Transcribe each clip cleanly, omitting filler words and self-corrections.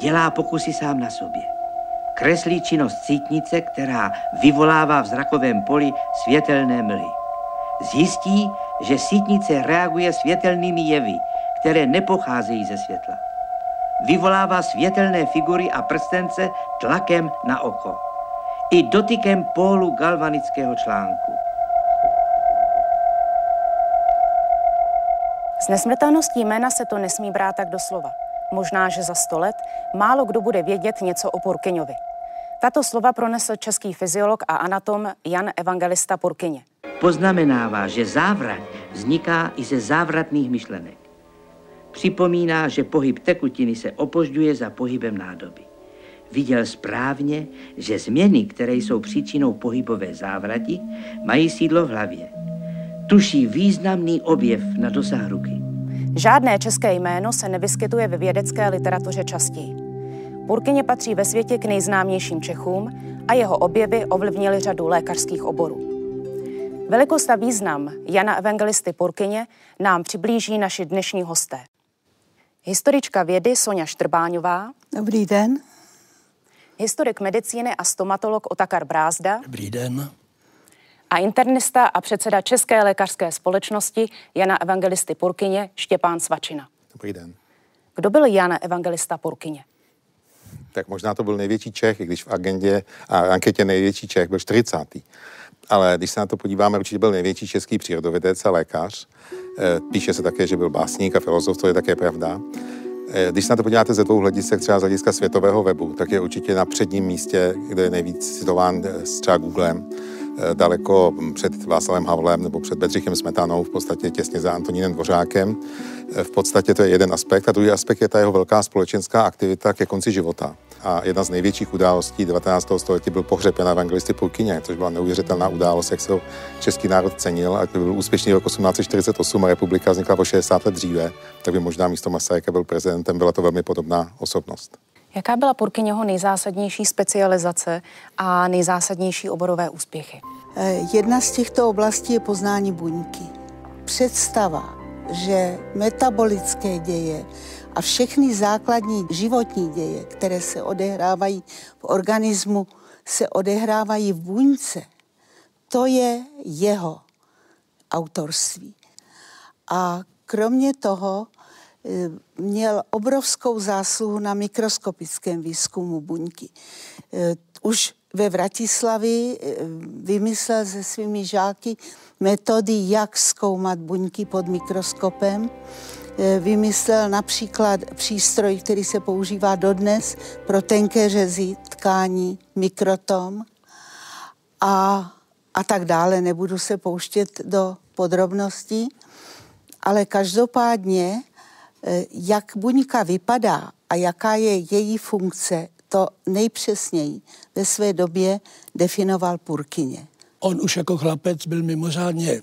Dělá pokusy sám na sobě. Kreslí činnost cítnice, která vyvolává v zrakovém poli světelné mly. Zjistí, že sítnice reaguje světelnými jevy, které nepocházejí ze světla. Vyvolává světelné figury a prstence tlakem na oko. I dotykem pólu galvanického článku. S nesmrtelností jména se to nesmí brát tak doslova. Možná, že za 100 let málo kdo bude vědět něco o Purkyňovi. Tato slova pronesl český fyziolog a anatom Jan Evangelista Purkyně. Poznamenává, že závrat vzniká i ze závratných myšlenek. Připomíná, že pohyb tekutiny se opožďuje za pohybem nádoby. Viděl správně, že změny, které jsou příčinou pohybové závrati, mají sídlo v hlavě. Tuší významný objev na dosah ruky. Žádné české jméno se nevyskytuje ve vědecké literatuře častěji. Purkyně patří ve světě k nejznámějším Čechům a jeho objevy ovlivnily řadu lékařských oborů. Velikost a význam Jana Evangelisty Purkyně nám přiblíží naši dnešní hosté. Historička vědy Sonja Štrbáňová. Dobrý den. Historik medicíny a stomatolog Otakar Brázda. Dobrý den. A internista a předseda České lékařské společnosti Jana Evangelisty Purkyně Štěpán Svačina. Dobrý den. Kdo byl Jan Evangelista Purkyně? Tak možná to byl největší Čech, i když v agendě a anketě největší Čech byl 40. Ale když se na to podíváme, určitě byl největší český přírodovědec a lékař. Píše se také, že byl básník a filozof, to je také pravda. Když se na to podíváte ze 2 hledisek, třeba z hlediska světového webu, tak je určitě na předním místě, kde je nejvíc citován třeba Googlem, daleko před Václavem Havlem nebo před Bedřichem Smetanou, v podstatě těsně za Antonínem Dvořákem. V podstatě to je jeden aspekt. A druhý aspekt je ta jeho velká společenská aktivita ke konci života. A jedna z největších událostí 19. století byl pohřeb Jana Evangelisty Purkyně, což byla neuvěřitelná událost, jak se ho český národ cenil. A kdyby byl úspěšný rok 1848 a republika vznikla o 60 let dříve, tak by možná místo Masaryka byl prezidentem, byla to velmi podobná osobnost. Jaká byla Purkyněho nejzásadnější specializace a nejzásadnější oborové úspěchy? Jedna z těchto oblastí je poznání buňky. Představa, že metabolické děje a všechny základní životní děje, které se odehrávají v organismu, se odehrávají v buňce, to je jeho autorství. A kromě toho měl obrovskou zásluhu na mikroskopickém výzkumu buňky. Už ve Vratislavi vymyslel se svými žáky metody, jak zkoumat buňky pod mikroskopem. Vymyslel například přístroj, který se používá dodnes pro tenké řezy tkání, mikrotom a tak dále. Nebudu se pouštět do podrobností, ale každopádně jak buňka vypadá a jaká je její funkce, to nejpřesněji ve své době definoval Purkyně. On už jako chlapec byl mimořádně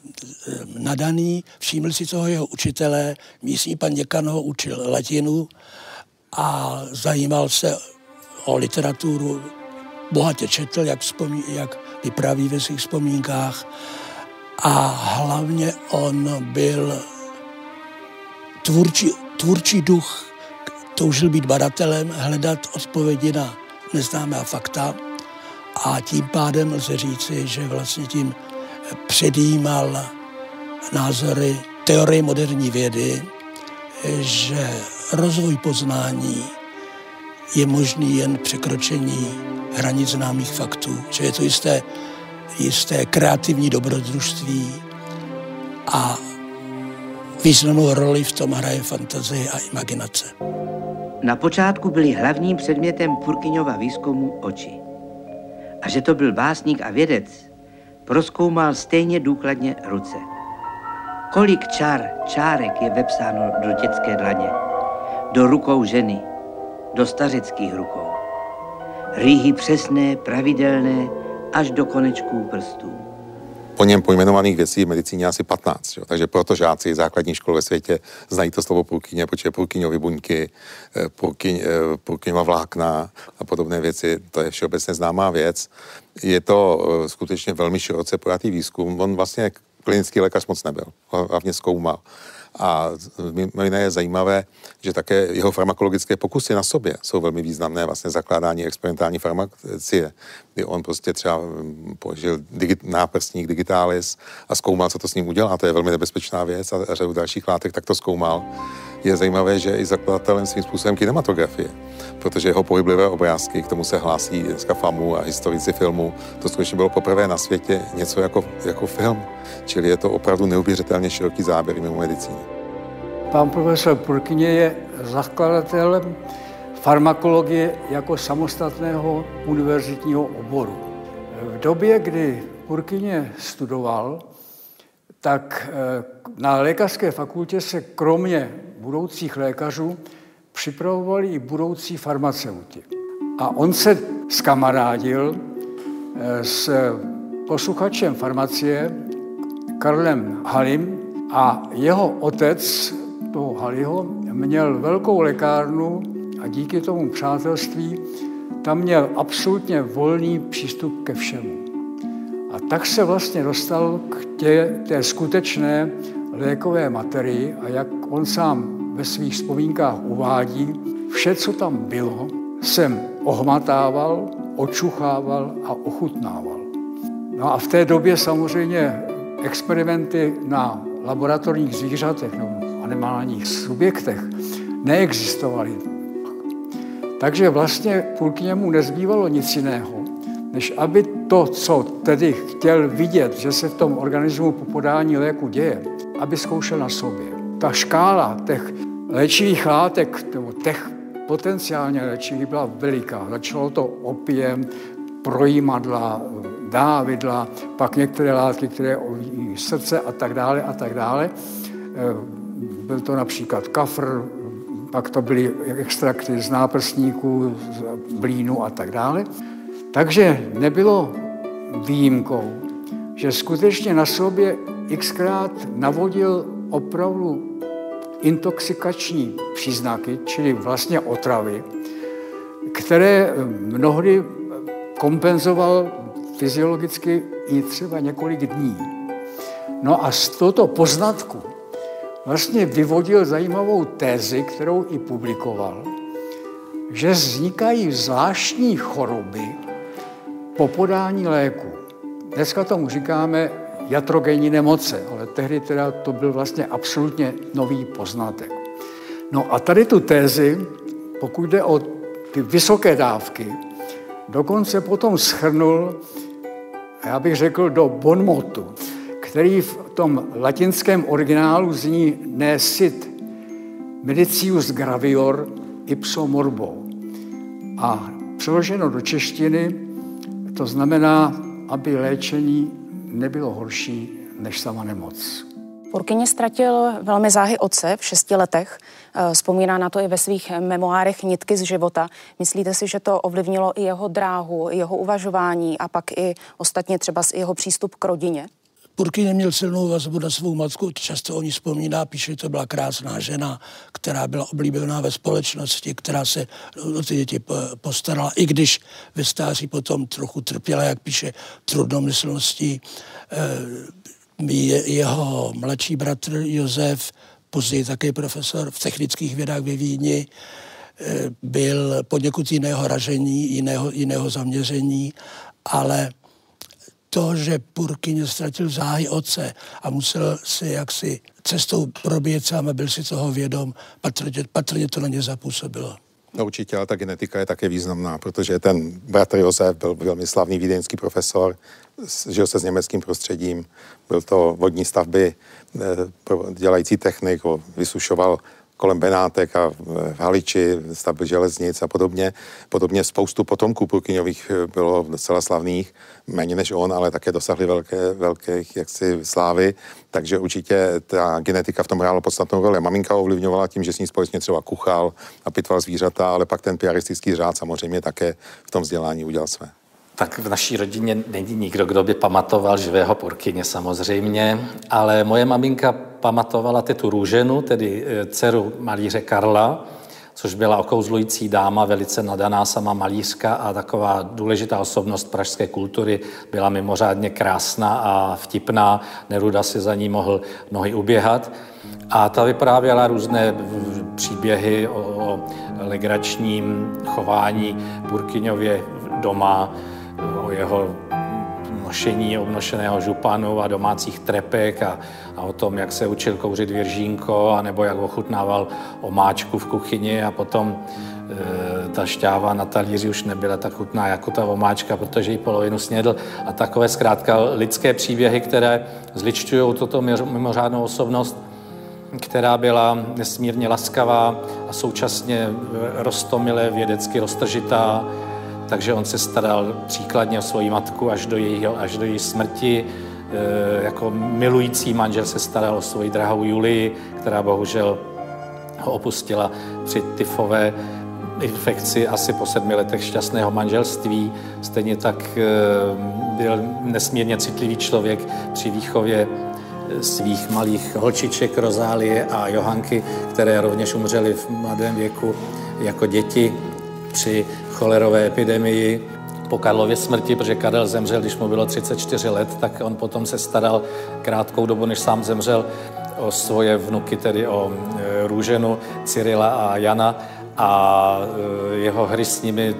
nadaný, všiml si toho jeho učitele, místní pan děkan ho učil latinu a zajímal se o literaturu, bohatě četl, jak vypraví ve svých vzpomínkách, a hlavně on byl tvůrčí duch, toužil být badatelem, hledat odpovědi na neznámá fakta, a tím pádem lze říci, že vlastně tím předjímal názory teorie moderní vědy, že rozvoj poznání je možný jen překročení hranic známých faktů, že je to jisté kreativní dobrodružství a významnou roli v tom hraje fantazie a imaginace. Na počátku byly hlavním předmětem Purkyňova výzkumu oči. A že to byl básník a vědec, prozkoumal stejně důkladně ruce. Kolik čárek je vepsáno do dětské dlaně, do rukou ženy, do stařeckých rukou. Rýhy přesné, pravidelné, až do konečků prstů. po něm pojmenovaných věcí v medicíně asi 15. Jo. Takže proto žáci základní škol ve světě znají to slovo purkyně, protože purkyňovy buňky, purkyňová vlákna a podobné věci, to je všeobecně známá věc. Je to skutečně velmi široce pojatý výzkum. On vlastně klinický lékař moc nebyl, hlavně zkoumal. A mimo jiné je zajímavé, že také jeho farmakologické pokusy na sobě jsou velmi významné, vlastně zakládání experimentální farmacie, kdy on prostě třeba použil náprstník digitalis a zkoumal, co to s ním udělá. To je velmi nebezpečná věc a řadu dalších látek tak to zkoumal. Je zajímavé, že i zakladatelem svým způsobem kinematografie, protože jeho pohyblivé obrázky, k tomu se hlásí dneska FAMU a historici filmu, to skutečně bylo poprvé na světě něco jako film, čili je to opravdu neuvěřitelně široký záběr mimo medicíny. Pan profesor Purkyně je zakladatelem farmakologie jako samostatného univerzitního oboru. V době, kdy Purkyně studoval, tak na lékařské fakultě se kromě budoucích lékařů připravovali i budoucí farmaceuti. A on se skamarádil s posluchačem farmacie Karlem Halim a jeho otec, toho Halího, měl velkou lékárnu a díky tomu přátelství tam měl absolutně volný přístup ke všemu. A tak se vlastně dostal k té skutečné lékové materii a jak on sám ve svých vzpomínkách uvádí, vše, co tam bylo, jsem ohmatával, očuchával a ochutnával. No a v té době samozřejmě experimenty na laboratorních zvířatech nebo animálních subjektech neexistovaly. Takže vlastně Purkyně mu nezbývalo nic jiného, než aby to, co tedy chtěl vidět, že se v tom organismu po podání léku děje, aby zkoušel na sobě. Ta škála těch léčivých látek, nebo těch potenciálně léčivých, byla veliká. Začalo to opiem, projímadla, dávidla, pak některé látky, které ovlivňují srdce a tak dále, a tak dále. Byl to například kafr, pak to byly extrakty z náprstníků, z blínu a tak dále. Takže nebylo výjimkou, že skutečně na sobě xkrát navodil opravdu intoxikační příznaky, čili vlastně otravy, které mnohdy kompenzoval fyziologicky i třeba několik dní. No a z tohoto poznatku vlastně vyvodil zajímavou tézi, kterou i publikoval, že vznikají zvláštní choroby po podání léku. Dneska tomu říkáme jatrogenní nemoce, ale tehdy teda to byl vlastně absolutně nový poznatek. No a tady tu tézi, pokud jde o ty vysoké dávky, dokonce potom shrnul, já bych řekl, do bonmotu, který v tom latinském originálu zní ne sit medicius gravior ipso morbo. A přeloženo do češtiny to znamená, aby léčení nebylo horší než sama nemoc. Purkyně ztratil velmi záhy otce v 6 letech. Vzpomíná na to i ve svých memoárech Nitky z života. Myslíte si, že to ovlivnilo i jeho dráhu, jeho uvažování a pak i ostatně třeba i jeho přístup k rodině? Purkyně měl silnou vazbu na svou matku, často o ní vzpomíná, píše, že to byla krásná žena, která byla oblíbená ve společnosti, která se o ty děti postarala, i když ve stáří potom trochu trpěla, jak píše, trudnomyslností. Jeho mladší bratr Josef, později také profesor v technických vědách ve Vídni, byl poněkud jiného ražení, jiného zaměření, ale to, že Purkyně ztratil záhy otce a musel si jaksi cestou probět sám a byl si toho vědom, patrně to na ně zapůsobilo. No určitě, ale ta genetika je také významná, protože ten bratr Josef byl velmi slavný vídeňský profesor, žil se s německým prostředím, byl to vodní stavby dělající technik, vysušoval kolem Benátek a v Haliči, stavby železnic a podobně. Podobně spoustu potomků Purkyňových bylo docela slavných, méně než on, ale také dosáhli velkých jaksi slávy, takže určitě ta genetika v tom hrála podstatnou roli. Maminka ho ovlivňovala tím, že s ní společně třeba kuchal a pitval zvířata, ale pak ten piaristický řád samozřejmě také v tom vzdělání udělal své. Tak v naší rodině není nikdo, kdo by pamatoval Živého Purkyně samozřejmě, ale moje maminka pamatovala tetu Růženu, tedy dceru malíře Karla, což byla okouzlující dáma, velice nadaná sama malířka a taková důležitá osobnost pražské kultury. Byla mimořádně krásná a vtipná, Neruda si za ní mohl nohy uběhat. A ta vyprávěla různé příběhy o legračním chování Purkyňově doma, o jeho nošení obnošeného županu a domácích trepek a o tom, jak se učil kouřit viržínko a nebo jak ochutnával omáčku v kuchyni a potom ta šťáva na talíři už nebyla tak chutná jako ta omáčka, protože ji polovinu snědl a takové zkrátka lidské příběhy, které zličťují tuto mimořádnou osobnost, která byla nesmírně laskavá a současně roztomile vědecky roztržitá. Takže on se staral příkladně o svoji matku až do její smrti. Jako milující manžel se staral o svoji drahou Julii, která bohužel ho opustila při tyfové infekci asi po 7 letech šťastného manželství. Stejně tak byl nesmírně citlivý člověk při výchově svých malých holčiček Rozálie a Johanky, které rovněž umřely v mladém věku jako děti při cholerové epidemii. Po Karlově smrti, protože Karel zemřel, když mu bylo 34 let, tak on potom se staral krátkou dobu, než sám zemřel, o svoje vnuky, tedy o Růženu, Cyrila a Jana, a jeho hry s nimi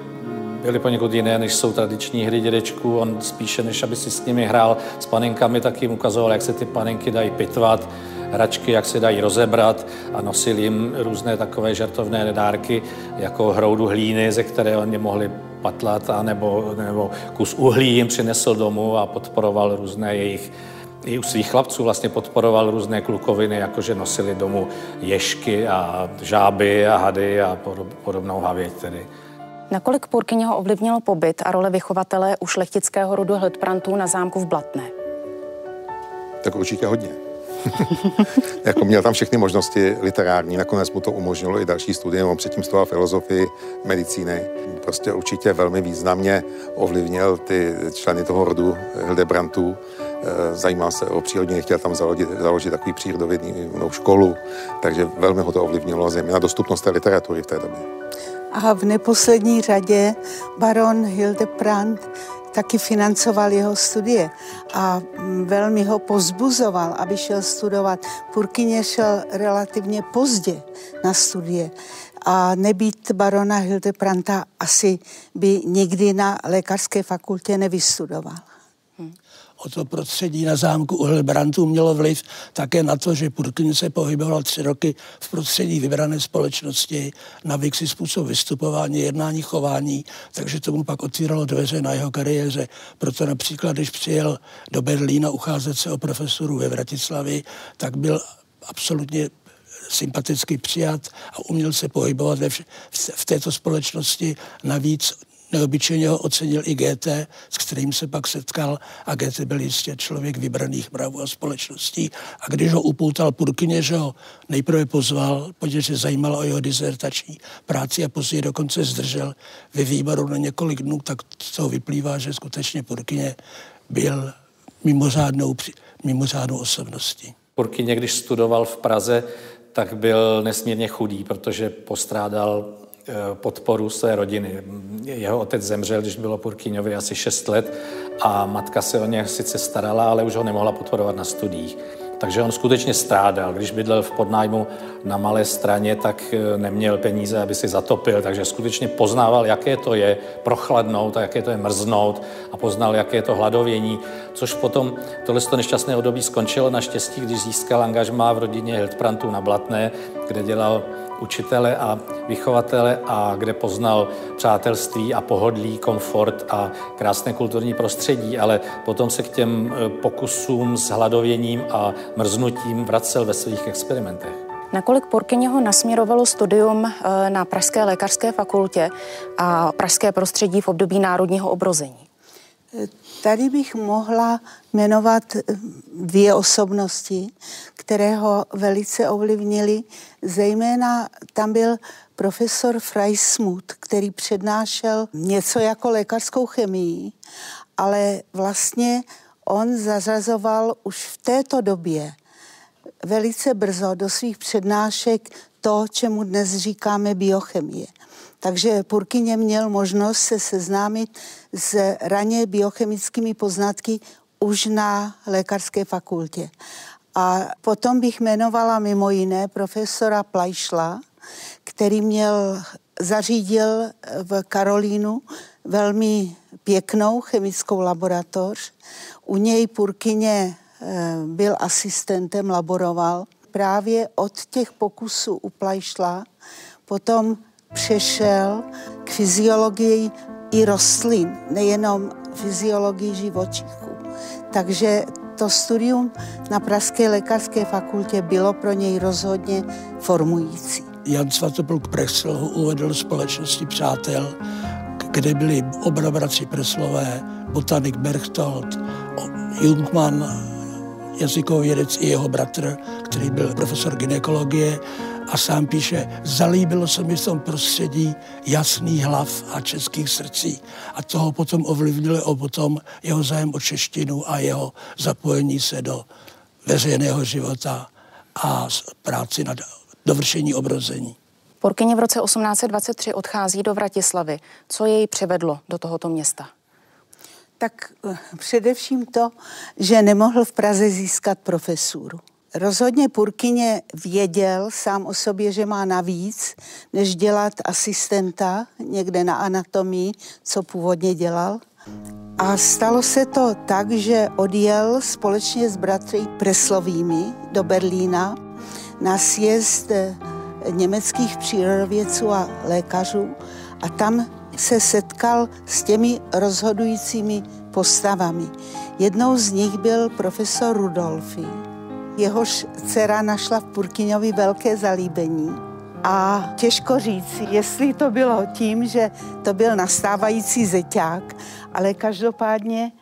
byly poněkud jiné, než jsou tradiční hry dědečků. On spíše, než aby si s nimi hrál s panenkami, tak jim ukazoval, jak se ty panenky dají pitvat, hračky, jak se dají rozebrat, a nosil jim různé takové žartovné dárky, jako hroudu hlíny, ze které oni mohli patlat, nebo kus uhlí jim přinesl domů a podporoval různé jejich, i u svých chlapců vlastně podporoval různé klukoviny, jakože nosili domů ješky a žáby a hady a podobnou havěť tedy. Nakolik Purkyně ho ovlivnilo pobyt a role vychovatele u šlechtického rodu Hildebrandů na zámku v Blatné? Tak určitě hodně. Jako měl tam všechny možnosti literární, nakonec mu to umožnilo i další studie, on předtím studoval filozofii, medicíny. Prostě určitě velmi významně ovlivnil ty členy toho rodu Hildebrandů. Zajímal se o přírodě, chtěl tam založit takový přírodovědnou školu, takže velmi ho to ovlivnilo zejména dostupnost té literatury v té době. A v neposlední řadě baron Hildebrand taky financoval jeho studie a velmi ho povzbuzoval, aby šel studovat. Purkyně šel relativně pozdě na studie a nebýt barona Hildebranda asi by nikdy na lékařské fakultě nevystudoval. O to prostředí na zámku u Hildebrandů mělo vliv také na to, že Purkyně se pohyboval 3 roky v prostředí vybrané společnosti, navyk si způsob vystupování, jednání, chování, takže tomu pak otvíralo dveře na jeho kariéře. Proto například, když přijel do Berlína ucházet se o profesoru ve Vratislavi, tak byl absolutně sympaticky přijat a uměl se pohybovat v této společnosti. Navíc neobyčejně ho ocenil i Goethe, s kterým se pak setkal, a Goethe byl jistě člověk vybraných mravů a společností. A když ho upoutal Purkyně, že ho nejprve pozval, protože se zajímalo o jeho dizertační práci a později dokonce zdržel ve výboru na několik dnů, tak z toho vyplývá, že skutečně Purkyně byl mimořádnou osobností. Purkyně, když studoval v Praze, tak byl nesmírně chudý, protože postrádal podporu své rodiny. Jeho otec zemřel, když bylo Purkyňovi asi 6 let, a matka se o něj sice starala, ale už ho nemohla podporovat na studiích. Takže on skutečně strádal. Když bydlel v podnájmu na Malé Straně, tak neměl peníze, aby si zatopil, takže skutečně poznával, jaké to je prochladnout a jaké to je mrznout, a poznal, jaké je to hladovění, což potom tohle nešťastné období skončilo naštěstí, když získal angažmá v rodině Hildebrandů na Blatné, kde dělal učitele a vychovatele a kde poznal přátelství a pohodlí, komfort a krásné kulturní prostředí, ale potom se k těm pokusům s hladověním a mrznutím vracel ve svých experimentech. Nakolik Purkyně ho nasměrovalo studium na Pražské lékařské fakultě a pražské prostředí v období národního obrození? Tady bych mohla jmenovat 2 osobnosti, které ho velice ovlivnily. Zejména tam byl profesor Freismuth, který přednášel něco jako lékařskou chemii, ale vlastně on zařazoval už v této době velice brzo do svých přednášek to, čemu dnes říkáme biochemie. Takže Purkyně měl možnost se seznámit s raně biochemickými poznatky už na lékařské fakultě. A potom bych jmenovala mimo jiné profesora Plejšla, který zařídil v Karolínu velmi pěknou chemickou laboratoř. U něj Purkyně byl asistentem, laboroval. Právě od těch pokusů u Plejšla potom přešel k fyziologii i rostlin, nejenom fyziologii živočichů. Takže to studium na Pražské lékařské fakultě bylo pro něj rozhodně formující. Jan Svatopluk Preslov ho uvedl společnosti přátel, kde byli obrabraci Preslové, botanik Berchtold, Jungmann, jazykovědec i jeho bratr, který byl profesor gynekologie, a sám píše, zalíbilo se mi v tom prostředí jasných hlav a českých srdcí. A toho potom ovlivnilo potom jeho zájem o češtinu a jeho zapojení se do veřejného života a práci na dovršení obrození. Purkyně v roce 1823 odchází do Vratislavy. Co jej přivedlo do tohoto města? Tak především to, že nemohl v Praze získat profesuru. Rozhodně Purkyně věděl sám o sobě, že má navíc, než dělat asistenta někde na anatomii, co původně dělal. A stalo se to tak, že odjel společně s bratry Preslovými do Berlína na sjezd německých přírodovědců a lékařů a tam se setkal s těmi rozhodujícími postavami. Jednou z nich byl profesor Rudolfi. Jehož dcera našla v Purkyňovi velké zalíbení a těžko říct, jestli to bylo tím, že to byl nastávající zeťák, ale každopádně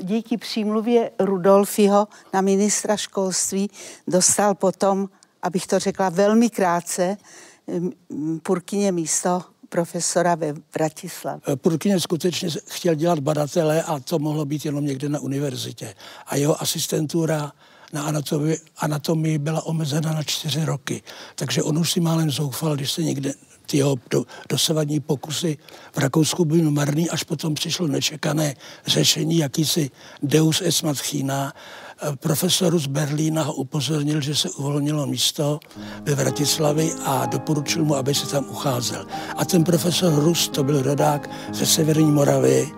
díky přímluvě Rudolfiho na ministra školství dostal potom, abych to řekla velmi krátce, Purkyně místo profesora ve Vratislavi. Purkyně skutečně chtěl dělat badatele a to mohlo být jenom někde na univerzitě. A jeho asistentura na anatomii byla omezena na 4 roky, takže on už si málem zoufal, když se někde ty jeho dosavadní pokusy v Rakousku byly marný, až potom přišlo nečekané řešení, jakýsi deus ex machina. Profesoru z Berlína ho upozornil, že se uvolnilo místo ve Vratislavi a doporučil mu, aby se tam ucházel. A ten profesor Rus, to byl rodák ze severní Moravy,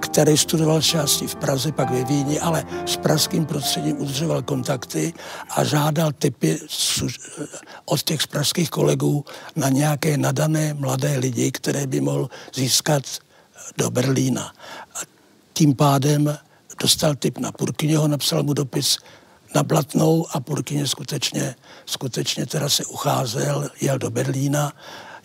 který studoval části v Praze, pak ve Vídni, ale s pražským prostředím udržoval kontakty a žádal tipy od těch z pražských kolegů na nějaké nadané mladé lidi, které by mohl získat do Berlína. A tím pádem dostal tip na Purkyněho, napsal mu dopis na Blatnou a Purkyně skutečně teda se ucházel, jel do Berlína.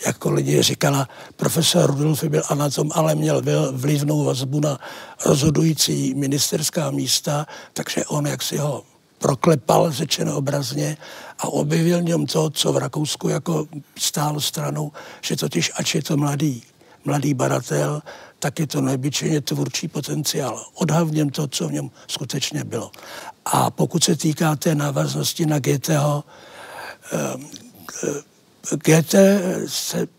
Jako lidi říkala, profesor Rudolfi byl anatom, ale měl vlivnou vazbu na rozhodující ministerská místa, takže on jaksi ho proklepal, řečeno obrazně, a objevil v něm to, co v Rakousku jako stálo stranou, že totiž, ač je to mladý badatel, tak je to neobyčejně tvůrčí potenciál. Odhav v něm to, co v něm skutečně bylo. A pokud se týká té návaznosti na Goetheho, Goethe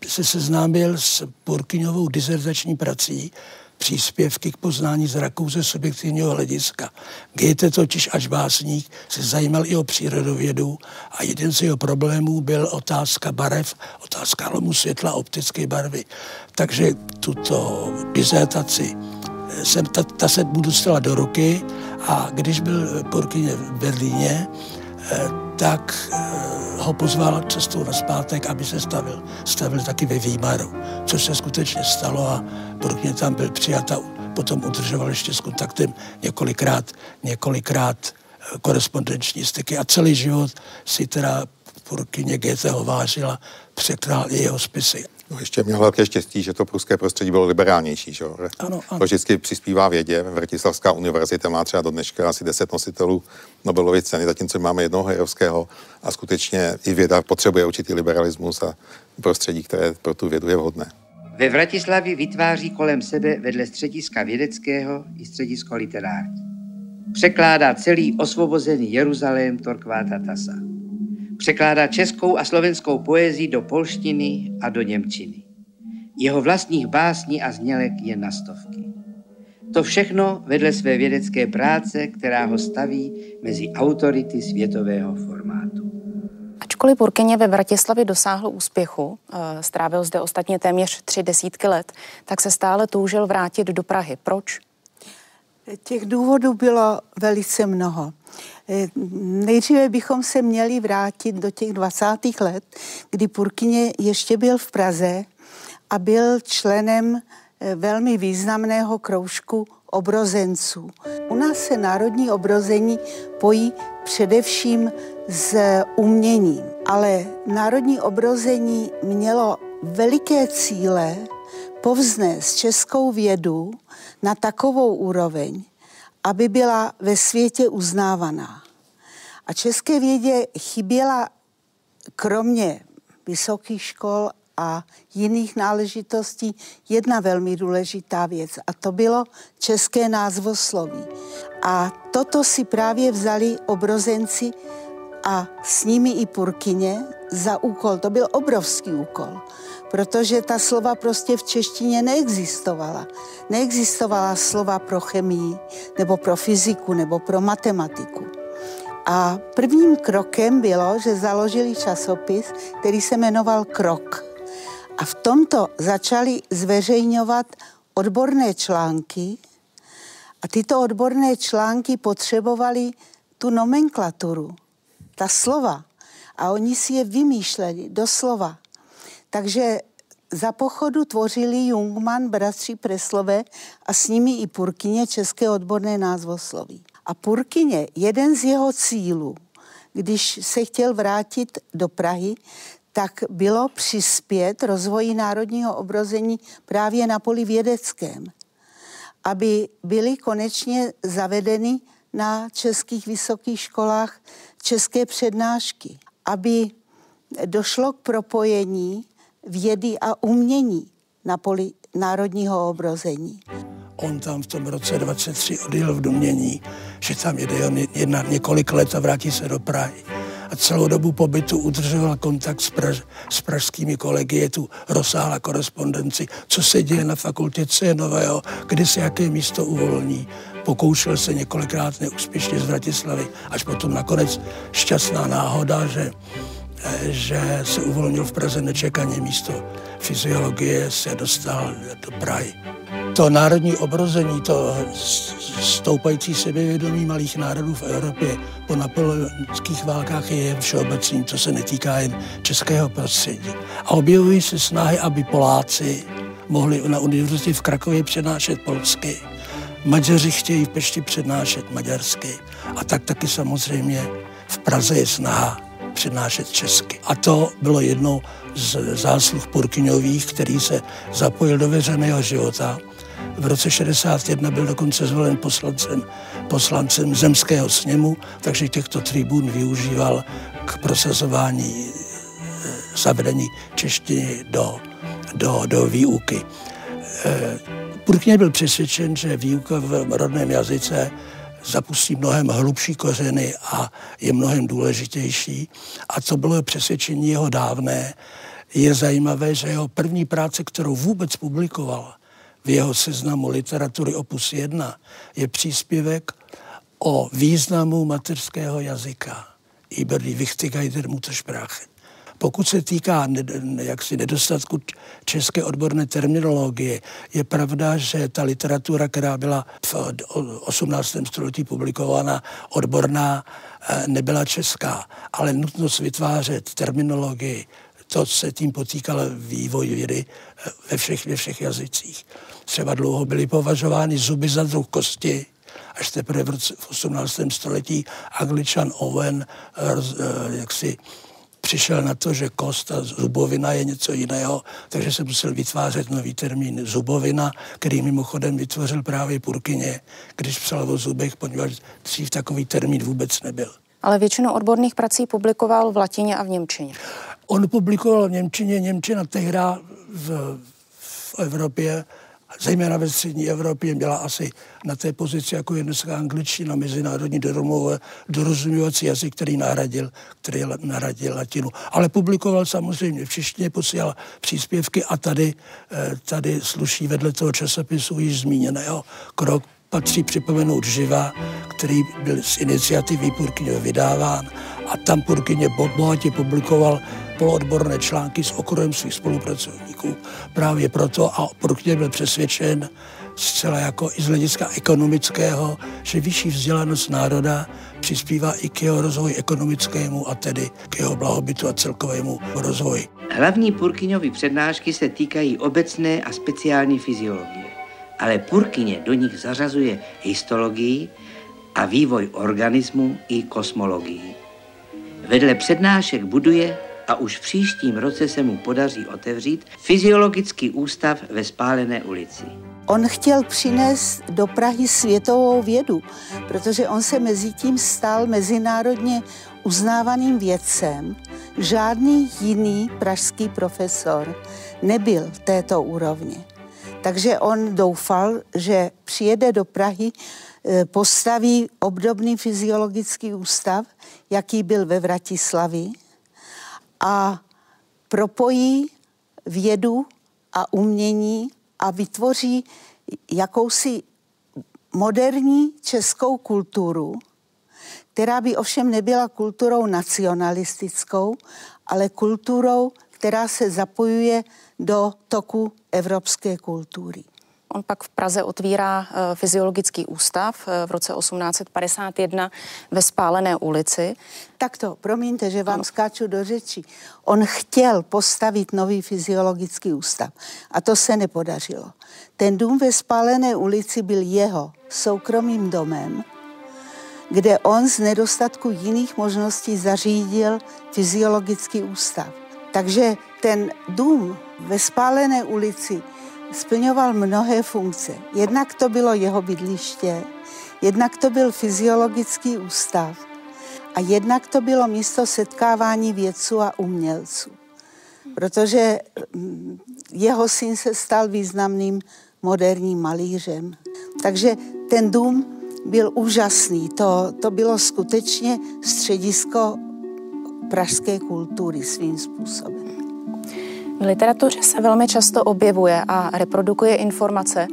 se seznámil s Purkyňovou disertační prací Příspěvky k poznání zraků ze subjektivního hlediska. Goethe totiž až básník se zajímal i o přírodovědu a jeden z jeho problémů byl otázka barev, otázka lomu světla, optické barvy. Takže tuto disertaci ta se mu dostala do ruky a když byl Purkyně v Berlíně, tak ho pozval cestou nazpátek, aby se stavil taky ve Výmaru, což se skutečně stalo a Purkyně tam byl přijat a potom udržoval ještě s kontaktem několikrát korespondenční styky a celý život si teda Purkyně Goetheho vážila, překládal i jeho spisy. No ještě měl velké štěstí, že to pruské prostředí bylo liberálnější, že? Ano, ano. To vždycky přispívá vědě. Vratislavská univerzita má třeba do dneška asi 10 nositelů Nobelovy ceny, zatímco máme jednoho Hejrovského a skutečně i věda potřebuje určitý liberalismus a prostředí, které pro tu vědu je vhodné. Ve Vratislavi vytváří kolem sebe vedle střediska vědeckého i středisko literární. Překládá celý osvobozený Jeruzalém Torquáta Tasa. Překládá českou a slovenskou poezii do polštiny a do němčiny. Jeho vlastních básní a znělek je na stovky. To všechno vedle své vědecké práce, která ho staví mezi autority světového formátu. Ačkoliv Purkyně ve Vratislavi dosáhl úspěchu, strávil zde ostatně téměř 30 let, tak se stále toužil vrátit do Prahy. Proč? Těch důvodů bylo velice mnoho. Nejdříve bychom se měli vrátit do těch 20. let, kdy Purkyně ještě byl v Praze a byl členem velmi významného kroužku obrozenců. U nás se národní obrození pojí především s uměním, ale národní obrození mělo veliké cíle povznést českou vědu na takovou úroveň, aby byla ve světě uznávaná. A české vědě chyběla kromě vysokých škol a jiných náležitostí jedna velmi důležitá věc, a to bylo české názvosloví. A toto si právě vzali obrozenci a s nimi i Purkyně za úkol. To byl obrovský úkol, protože ta slova prostě v češtině neexistovala. Neexistovala slova pro chemii, nebo pro fyziku, nebo pro matematiku. A prvním krokem bylo, že založili časopis, který se jmenoval Krok. A v tomto začali zveřejňovat odborné články a tyto odborné články potřebovaly tu nomenklaturu, ta slova. A oni si je vymýšleli doslova. Takže za pochodu tvořili Jungmann, bratři Preslové a s nimi i Purkyně české odborné názvosloví. A Purkyně, jeden z jeho cílů, když se chtěl vrátit do Prahy, tak bylo přispět rozvoji národního obrození právě na poli vědeckém, aby byly konečně zavedeny na českých vysokých školách české přednášky, aby došlo k propojení vědy a umění na poli národního obrození. On tam v tom roce 23 odjel v domnění, že tam jede jednat několik let a vrátí se do Prahy. A celou dobu pobytu udržoval kontakt s pražskými kolegy, je tu rozsáhlá korespondenci, co se děje na fakultě, co je nového, kdy se jaké místo uvolní. Pokoušel se několikrát neúspěšně z Vratislavy, až potom nakonec šťastná náhoda, že se uvolnil v Praze nečekaně, místo fyziologie se dostal do Prahy. To národní obrození, to stoupající sebevědomí malých národů v Evropě po napoleonských válkách je všeobecným, to se netýká jen českého prostředí. A objevují se snahy, aby Poláci mohli na univerzitě v Krakově přednášet polsky. Maďaři chtějí v Pešti přednášet maďarsky. A tak taky samozřejmě v Praze je snaha přednášet česky. A to bylo jednou z zásluh Purkyňových, který se zapojil do veřejného života. V roce 61 byl dokonce zvolen poslancem zemského sněmu, takže těchto tribun využíval k prosazování zavedení češtiny do výuky. Purkyně byl přesvědčen, že výuka v rodném jazyce zapustí mnohem hlubší kořeny a je mnohem důležitější. A to bylo přesvědčení jeho dávné. Je zajímavé, že jeho první práce, kterou vůbec publikoval v jeho seznamu literatury opus 1, je příspěvek o významu mateřského jazyka. Über die Wichtigkeit der Muttersprache. Pokud se týká jaksi nedostatku české odborné terminologie, je pravda, že ta literatura, která byla v 18. století publikována, odborná, nebyla česká, ale nutnost vytvářet terminologii, to se tím potýkal vývoj vědy ve všech jazycích. Třeba dlouho byly považovány zuby za druh kosti, až teprve v 18. století Angličan Owen jaksi přišel na to, že kost a zubovina je něco jiného, takže se musel vytvářet nový termín zubovina, který mimochodem vytvořil právě Purkyně, když psal o zubech, poněvadž dřív takový termín vůbec nebyl. Ale většinu odborných prací publikoval v latině a v němčině. On publikoval v němčině, němčina tehdy v Evropě, zejména ve střední Evropě, měla asi na té pozici, jako je dneska angličtina, mezinárodní dorozuměvací jazyk, který nahradil latinu. Ale publikoval samozřejmě v češtině, posílal příspěvky a tady sluší vedle toho časopisu již zmíněného Krok. Patří připomenout Živá, který byl z iniciativy Purkyně vydáván a tam Purkyně bohatě publikoval poloodborné články s okruhem svých spolupracovníků. Právě proto a Purkyně byl přesvědčen zcela jako i z hlediska ekonomického, že vyšší vzdělanost národa přispívá i k jeho rozvoji ekonomickému a tedy k jeho blahobytu a celkovému rozvoji. Hlavní Purkyňovy přednášky se týkají obecné a speciální fyziologie. Ale Purkyně do nich zařazuje histologii a vývoj organismu i kosmologii. Vedle přednášek buduje a už v příštím roce se mu podaří otevřít fyziologický ústav ve Spálené ulici. On chtěl přinést do Prahy světovou vědu, protože on se mezitím stal mezinárodně uznávaným vědcem. Žádný jiný pražský profesor nebyl v této úrovni. Takže on doufal, že přijede do Prahy, postaví obdobný fyziologický ústav, jaký byl ve Vratislavi, a propojí vědu a umění a vytvoří jakousi moderní českou kulturu, která by ovšem nebyla kulturou nacionalistickou, ale kulturou, která se zapojuje do toku evropské kultury. On pak v Praze otvírá fyziologický ústav v roce 1851 ve Spálené ulici. Tak to, promiňte, že vám skáču do řeči. On chtěl postavit nový fyziologický ústav a to se nepodařilo. Ten dům ve Spálené ulici byl jeho soukromým domem, kde on z nedostatku jiných možností zařídil fyziologický ústav. Takže ten dům ve Spálené ulici splňoval mnohé funkce. Jednak to bylo jeho bydliště, jednak to byl fyziologický ústav a jednak to bylo místo setkávání vědců a umělců, protože jeho syn se stal významným moderním malířem. Takže ten dům byl úžasný, to bylo skutečně středisko pražské kultury svým způsobem. V literatuře se velmi často objevuje a reprodukuje informace,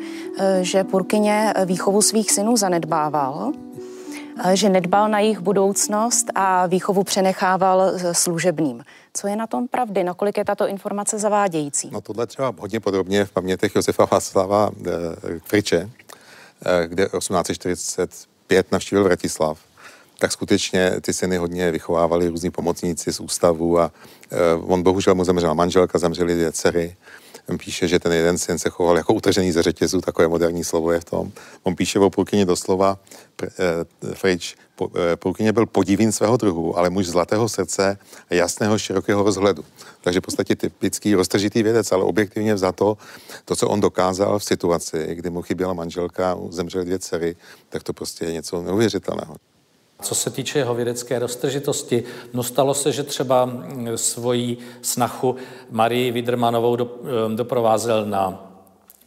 že Purkyně výchovu svých synů zanedbával, že nedbal na jejich budoucnost a výchovu přenechával služebným. Co je na tom pravdy? Nakolik je tato informace zavádějící? No tohle třeba hodně podrobně v pamětech Josefa Václava Friče, kde 1845 navštívil Vratislav. Tak skutečně ty syny hodně vychovávali různí pomocníci z ústavu a on bohužel mu zemřela manželka, zemřeli dvě dcery. Píše, že ten jeden syn se choval jako utržený ze řetězu, takové moderní slovo je v tom. On píše o Purkyni doslova, Frič, Purkyně byl podivín svého druhu, ale muž zlatého srdce a jasného širokého rozhledu. Takže v podstatě typický roztržitý vědec, ale objektivně vzato to, co on dokázal v situaci, kdy mu chyběla manželka, zemřeli dvě dcery, tak to prostě je něco neuvěřitelného. Co se týče jeho vědecké roztržitosti, no stalo se, že třeba svoji snachu Marii Widermanovou doprovázel na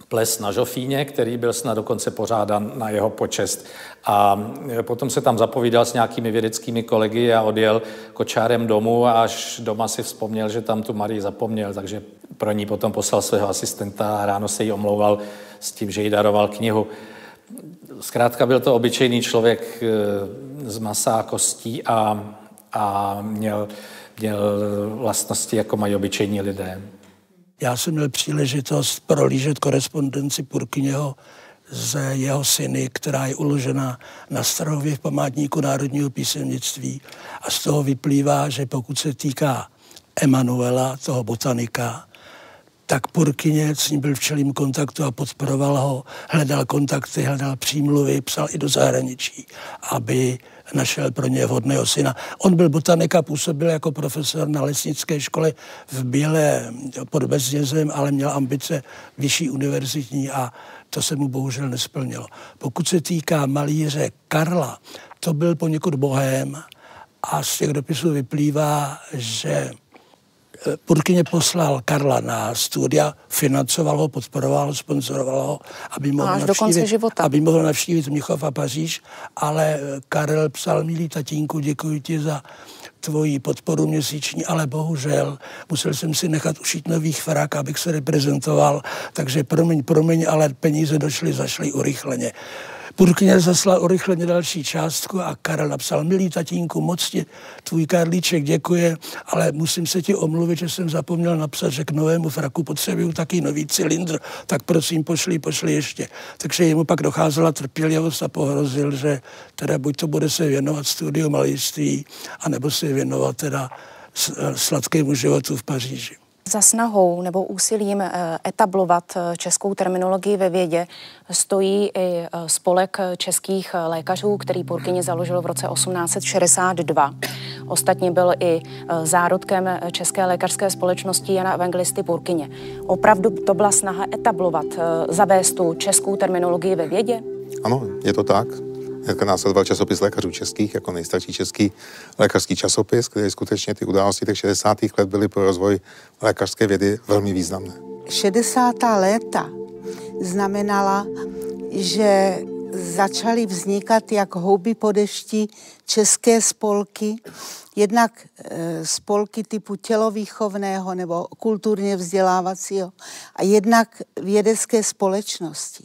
ples na Žofíně, který byl snad dokonce pořádán na jeho počest. A potom se tam zapovídal s nějakými vědeckými kolegy a odjel kočárem domů a až doma si vzpomněl, že tam tu Marii zapomněl, takže pro ní potom poslal svého asistenta a ráno se jí omlouval s tím, že jí daroval knihu. Zkrátka byl to obyčejný člověk z masa a kostí a měl vlastnosti, jako mají obyčejní lidé. Já jsem měl příležitost prolížet korespondenci Purkyněho z jeho syny, která je uložena na Strahově v památníku národního písemnictví a z toho vyplývá, že pokud se týká Emanuela, toho botanika, tak Purkyně s ním byl v čelém kontaktu a podporoval ho, hledal kontakty, hledal přímluvy, psal i do zahraničí, aby našel pro ně vhodného syna. On byl botanik a působil jako profesor na lesnické škole v Bělé pod Bezdězem, ale měl ambice vyšší univerzitní a to se mu bohužel nesplnilo. Pokud se týká malíře Karla, to byl poněkud bohém a z těch dopisů vyplývá, že Purkyně poslal Karla na studia, financoval ho, podporoval ho, sponzoroval ho, aby mohl navštívit Mnichov a Paříž, ale Karel psal: milý tatínku, děkuji ti za tvoji podporu měsíční, ale bohužel musel jsem si nechat ušít nový frak, abych se reprezentoval, takže promiň, ale peníze zašly urychleně. Purkyně zaslal urychleně další částku a Karel napsal: milý tatínku, moc ti tvůj Karlíček děkuje, ale musím se ti omluvit, že jsem zapomněl napsat, že k novému fraku potřebuju taky nový cylindr, tak prosím pošli ještě. Takže jemu pak docházela trpělivost a pohrozil, že teda buď to bude se věnovat studiu malířství, anebo se věnovat teda sladkému životu v Paříži. Za snahou nebo úsilím etablovat českou terminologii ve vědě stojí i spolek českých lékařů, který Purkyně založil v roce 1862. Ostatně byl i zárodkem České lékařské společnosti Jana Evangelisty Purkyně. Opravdu to byla snaha etablovat, zavést tu českou terminologii ve vědě? Ano, je to tak. Jak následoval časopis lékařů českých, jako nejstarší český lékařský časopis, který skutečně ty události těch 60. let byly pro rozvoj lékařské vědy velmi významné. 60. léta znamenala, že začaly vznikat jak houby po dešti české spolky, jednak spolky typu tělovýchovného nebo kulturně vzdělávacího a jednak vědecké společnosti.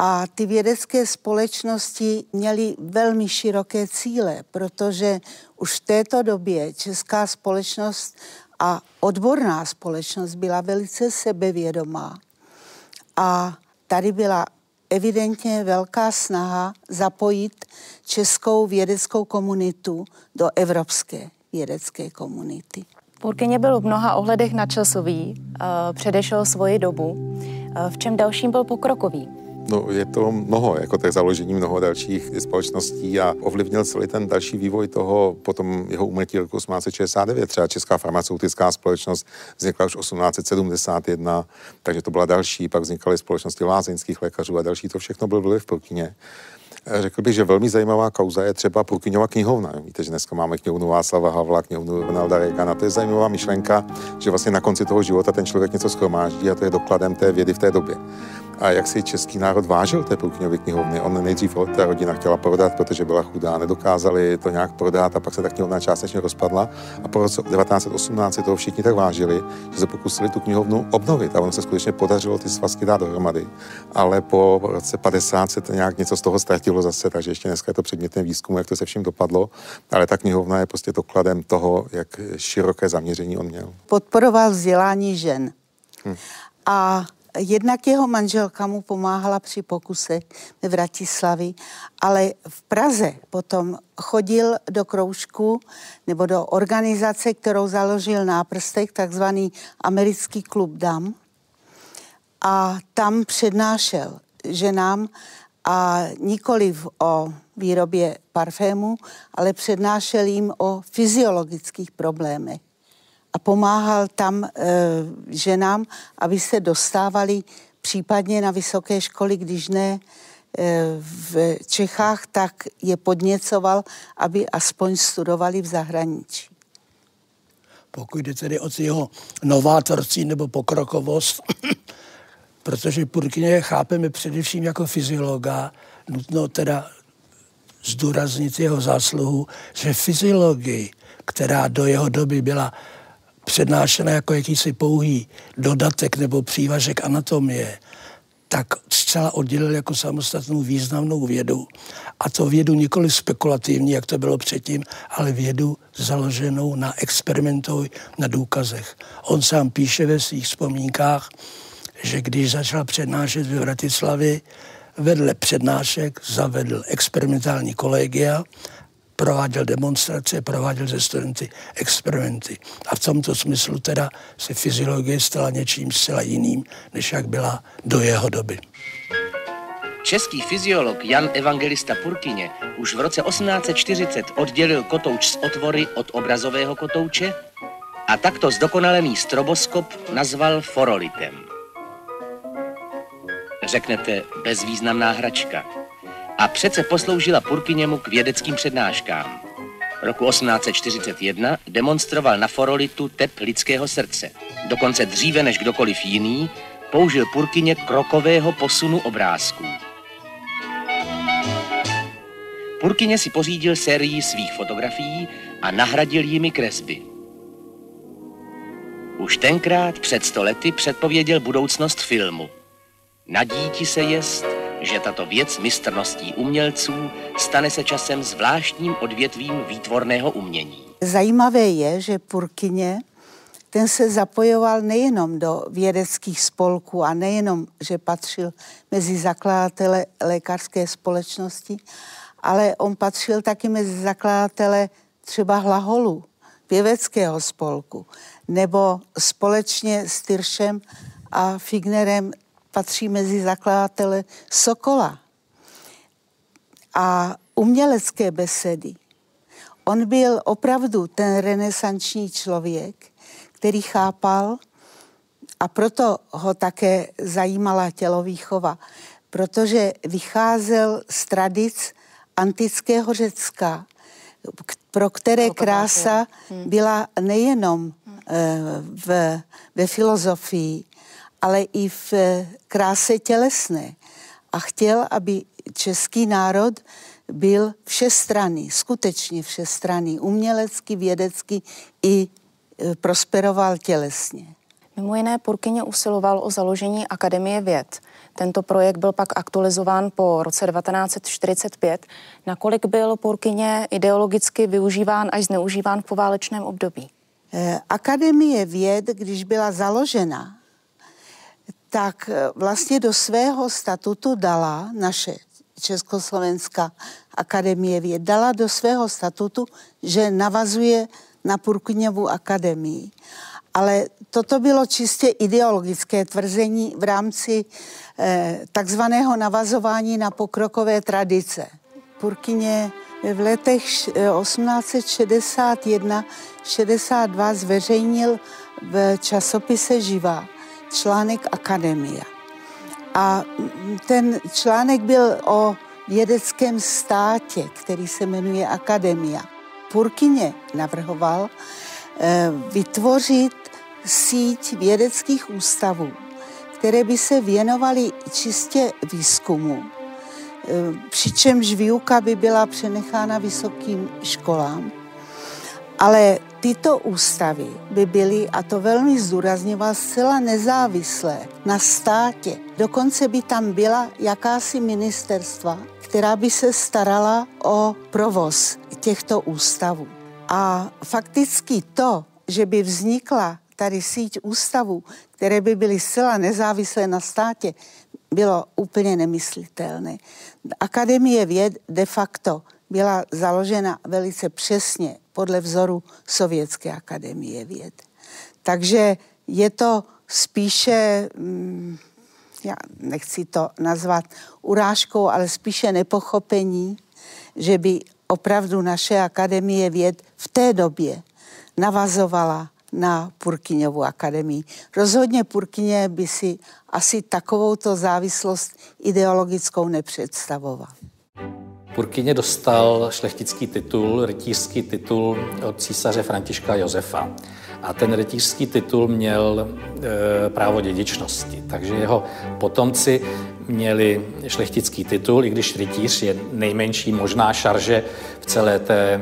A ty vědecké společnosti měly velmi široké cíle, protože už v této době česká společnost a odborná společnost byla velice sebevědomá. A tady byla evidentně velká snaha zapojit českou vědeckou komunitu do evropské vědecké komunity. Purkyně byl v mnoha ohledech nadčasový, předešel svoji dobu. V čem dalším byl pokrokový? No, je to mnoho, jako tak založení mnoho dalších společností a ovlivnil celý ten další vývoj toho, potom jeho úmrtí roku 1869, třeba Česká farmaceutická společnost vznikla už 1871, takže to byla další, pak vznikaly společnosti lázeňských lékařů a další, to všechno byl vliv Purkyně. Řekl bych, že velmi zajímavá kauza je třeba Purkyňova knihovna. Víte, že dneska máme knihovnu Václava Havla, knihovnu Ronalda Reagana. To je zajímavá myšlenka, že vlastně na konci toho života ten člověk něco shromáždí a to je dokladem té vědy v té době. A jak si český národ vážil té Purkyňovy knihovny? On nejdřív ta rodina chtěla prodat, protože byla chudá, nedokázali to nějak prodat a pak se ta knihovna částečně rozpadla. A po roce 1918 toho všichni tak vážili, že se pokusili tu knihovnu obnovit a ono se skutečně podařilo ty svazky dát dohromady. Ale po roce 50 se to nějak něco z toho ztratilo zase, takže ještě dneska je to předmětem výzkumu, jak to se vším dopadlo. Ale ta knihovna je prostě dokladem toho, jak široké zaměření on měl. Podporoval vzdělání žen. A jednak jeho manželka mu pomáhala při pokusech ve Vratislavi, ale v Praze potom chodil do kroužku nebo do organizace, kterou založil Náprstek, takzvaný americký klub dam. A tam přednášel ženám a nikoliv o výrobě parfému, ale přednášel jim o fyziologických problémech. A pomáhal tam ženám, aby se dostávali případně na vysoké školy, když ne v Čechách, tak je podněcoval, aby aspoň studovali v zahraničí. Pokud jde tedy o jeho novátorství nebo pokrokovost, protože Purkyně chápeme především jako fyziologa, nutno teda zdůraznit jeho zásluhu, že fyziologii, která do jeho doby byla přednášena jako jakýsi pouhý dodatek nebo přívažek anatomie, tak zcela oddělil jako samostatnou významnou vědu. A to vědu nikoli spekulativní, jak to bylo předtím, ale vědu založenou na experimentu, na důkazech. On sám píše ve svých vzpomínkách, že když začal přednášet ve Vratislavi, vedle přednášek zavedl experimentální kolegia prováděl demonstrace, prováděl se studenty experimenty. A v tomto smyslu teda se fyziologie stala něčím zcela jiným, než jak byla do jeho doby. Český fyziolog Jan Evangelista Purkyně už v roce 1840 oddělil kotouč z otvory od obrazového kotouče a takto zdokonalený stroboskop nazval forolitem. Řeknete bezvýznamná hračka. A přece posloužila Purkyněmu k vědeckým přednáškám. Roku 1841 demonstroval na forolitu tep lidského srdce. Dokonce dříve než kdokoliv jiný použil Purkyně krokového posunu obrázků. Purkyně si pořídil sérii svých fotografií a nahradil jimi kresby. Už tenkrát před 100 lety předpověděl budoucnost filmu. Nadíti se jest, že tato věc mistrností umělců stane se časem zvláštním odvětvím výtvorného umění. Zajímavé je, že Purkyně, ten se zapojoval nejenom do vědeckých spolků a nejenom, že patřil mezi zakladatele lékařské společnosti, ale on patřil taky mezi zakladatele třeba Hlaholu, pěveckého spolku, nebo společně s Tyršem a Fignerem patří mezi zakladatele Sokola a umělecké besedy. On byl opravdu ten renesanční člověk, který chápal, a proto ho také zajímala tělovýchova, protože vycházel z tradic antického Řecka, pro které krása byla nejenom ve filozofii, ale i v kráse tělesné. A chtěl, aby český národ byl všestranný, skutečně všestranný, umělecky, vědecky i prosperoval tělesně. Mimo jiné Purkyně usiloval o založení Akademie věd. Tento projekt byl pak aktualizován po roce 1945, nakolik byl Purkyně ideologicky využíván až zneužíván v poválečném období. Akademie věd, když byla založena, tak vlastně do svého statutu dala naše Československá akademie věd, dala do svého statutu, že navazuje na Purkyňovu akademii. Ale toto bylo čistě ideologické tvrzení v rámci takzvaného navazování na pokrokové tradice. Purkyně v letech 1861-62 zveřejnil v časopise Živá článek Akademia. A ten článek byl o vědeckém státě, který se jmenuje Akademia. Purkyně navrhoval vytvořit síť vědeckých ústavů, které by se věnovaly čistě výzkumu, přičemž výuka by byla přenechána vysokým školám. Ale tyto ústavy by byly, a to velmi zdůrazňoval, zcela nezávislé na státě. Dokonce by tam byla jakási ministerstva, která by se starala o provoz těchto ústavů. A fakticky to, že by vznikla tady síť ústavů, které by byly zcela nezávislé na státě, bylo úplně nemyslitelné. Akademie věd de facto byla založena velice přesně podle vzoru Sovětské akademie věd. Takže je to spíše, já nechci to nazvat urážkou, ale spíše nepochopení, že by opravdu naše akademie věd v té době navazovala na Purkyňovu akademii. Rozhodně Purkyně by si asi takovouto závislost ideologickou nepředstavoval. Purkyně dostal šlechtický titul, rytířský titul od císaře Františka Josefa. A ten rytířský titul měl právo dědičnosti. Takže jeho potomci měli šlechtický titul, i když rytíř je nejmenší možná šarže v celé té